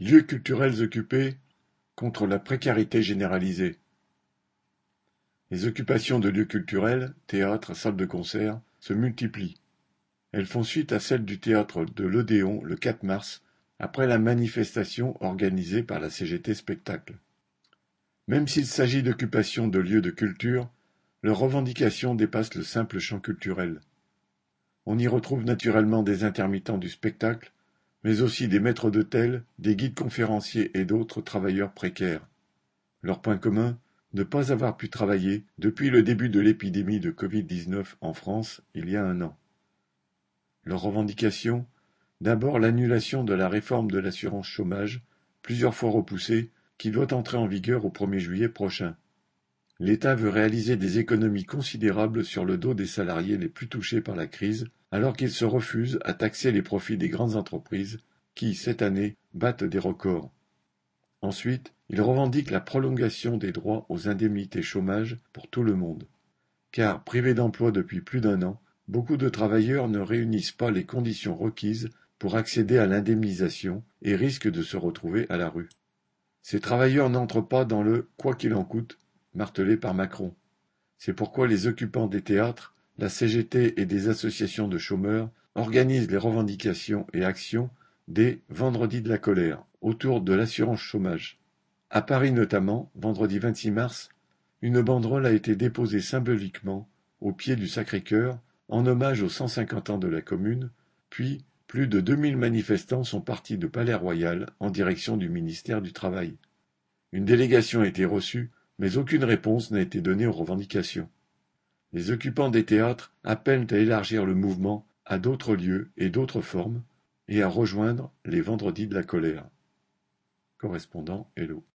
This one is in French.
Lieux culturels occupés contre la précarité généralisée. Les occupations de lieux culturels, théâtres, salles de concert, se multiplient. Elles font suite à celles du théâtre de l'Odéon le 4 mars, après la manifestation organisée par la CGT Spectacle. Même s'il s'agit d'occupations de lieux de culture, leurs revendications dépassent le simple champ culturel. On y retrouve naturellement des intermittents du spectacle, mais aussi des maîtres d'hôtel, des guides conférenciers et d'autres travailleurs précaires. Leur point commun, ne pas avoir pu travailler depuis le début de l'épidémie de Covid-19 en France il y a un an. Leurs revendications, d'abord l'annulation de la réforme de l'assurance chômage, plusieurs fois repoussée, qui doit entrer en vigueur au 1er juillet prochain. L'État veut réaliser des économies considérables sur le dos des salariés les plus touchés par la crise, alors qu'il se refuse à taxer les profits des grandes entreprises qui, cette année, battent des records. Ensuite, il revendique la prolongation des droits aux indemnités chômage pour tout le monde. Car, privés d'emploi depuis plus d'un an, beaucoup de travailleurs ne réunissent pas les conditions requises pour accéder à l'indemnisation et risquent de se retrouver à la rue. Ces travailleurs n'entrent pas dans le « quoi qu'il en coûte » martelé par Macron. C'est pourquoi les occupants des théâtres, la CGT et des associations de chômeurs organisent les revendications et actions des « Vendredis de la colère » autour de l'assurance chômage. À Paris notamment, vendredi 26 mars, une banderole a été déposée symboliquement au pied du Sacré-Cœur en hommage aux 150 ans de la Commune, puis plus de 2000 manifestants sont partis de Palais-Royal en direction du ministère du Travail. Une délégation a été reçue, mais aucune réponse n'a été donnée aux revendications. Les occupants des théâtres appellent à élargir le mouvement à d'autres lieux et d'autres formes et à rejoindre les Vendredis de la colère. Correspondant Hélou.